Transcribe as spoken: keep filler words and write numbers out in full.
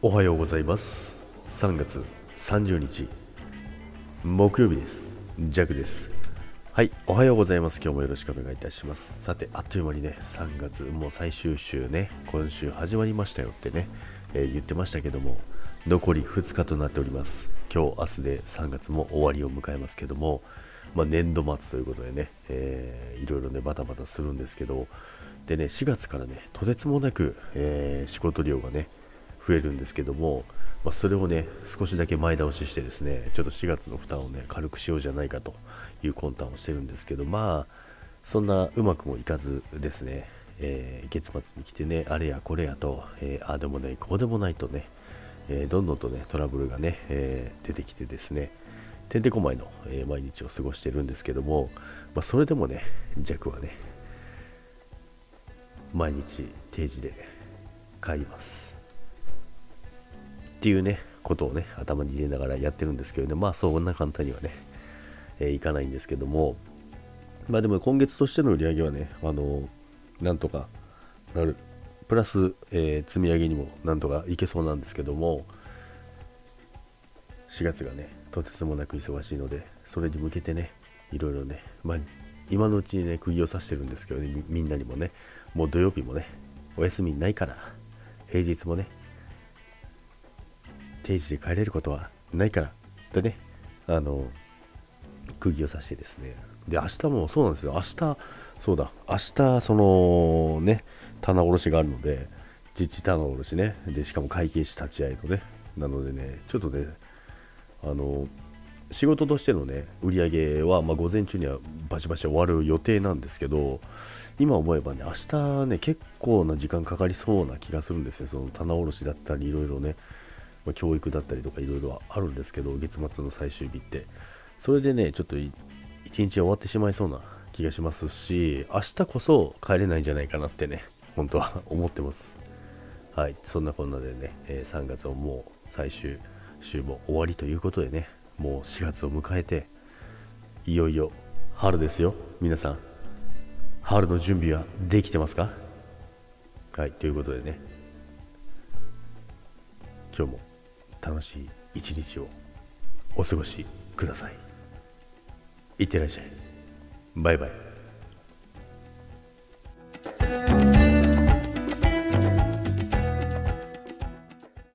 おはようございます。さんがつさんじゅうにち木曜日です。ジャクです。はい、おはようございます。今日もよろしくお願いいたします。さて、あっという間にね、さんがつもう最終週ね、今週始まりましたよってね、えー、言ってましたけども、残りふつかとなっております。今日明日でさんがつも終わりを迎えますけども、まあ、年度末ということでね、えー、いろいろねバタバタするんですけど、でね、しがつからねとてつもなく、えー、仕事量がね増えるんですけども、まあ、それをね少しだけ前倒ししてですね、ちょっとしがつの負担をね軽くしようじゃないかという魂胆をしてるんですけど、まあそんなうまくもいかずですね、えー、月末に来てね、あれやこれやと、えー、ああでもないこうでもないとね、えー、どんどんとねトラブルがね、えー、出てきてですね、てんてこまいの、えー、毎日を過ごしてるんですけども、まあ、それでもねジャクはね毎日定時で帰りますっていうねことをね頭に入れながらやってるんですけどね、まあそんな簡単にはね、えー、いかないんですけども、まあでも今月としての売り上げはね、あのー、なんとかなるプラス、えー、積み上げにもなんとかいけそうなんですけども、しがつがねとてつもなく忙しいので、それに向けてねいろいろね、まあ今のうちにね釘を刺してるんですけどね、みんなにもね、もう土曜日もねお休みないから、平日もね定時で帰れることはないからでね、あの釘を刺してですね、で明日もそうなんですよ。明日そうだ明日そのね棚卸しがあるので、自治棚卸しね、でしかも会計士立ち会いのね、なのでねちょっとね、あの仕事としてのね売り上げは、まあ、午前中にはバシバシ終わる予定なんですけど、今思えばね明日ね結構な時間かかりそうな気がするんですね。その棚卸しだったりいろいろね、まあ、教育だったりとかいろいろあるんですけど、月末の最終日ってそれでねちょっと一日終わってしまいそうな気がしますし、明日こそ帰れないんじゃないかなってね本当は思ってます。はい、そんなこんなでね、えー、さんがつをもう最終週も終わりということでね、もうしがつを迎えていよいよ春ですよ。皆さん春の準備はできてますか？はい、ということでね、今日も楽しい一日をお過ごしください。いってらっしゃい。バイバイ。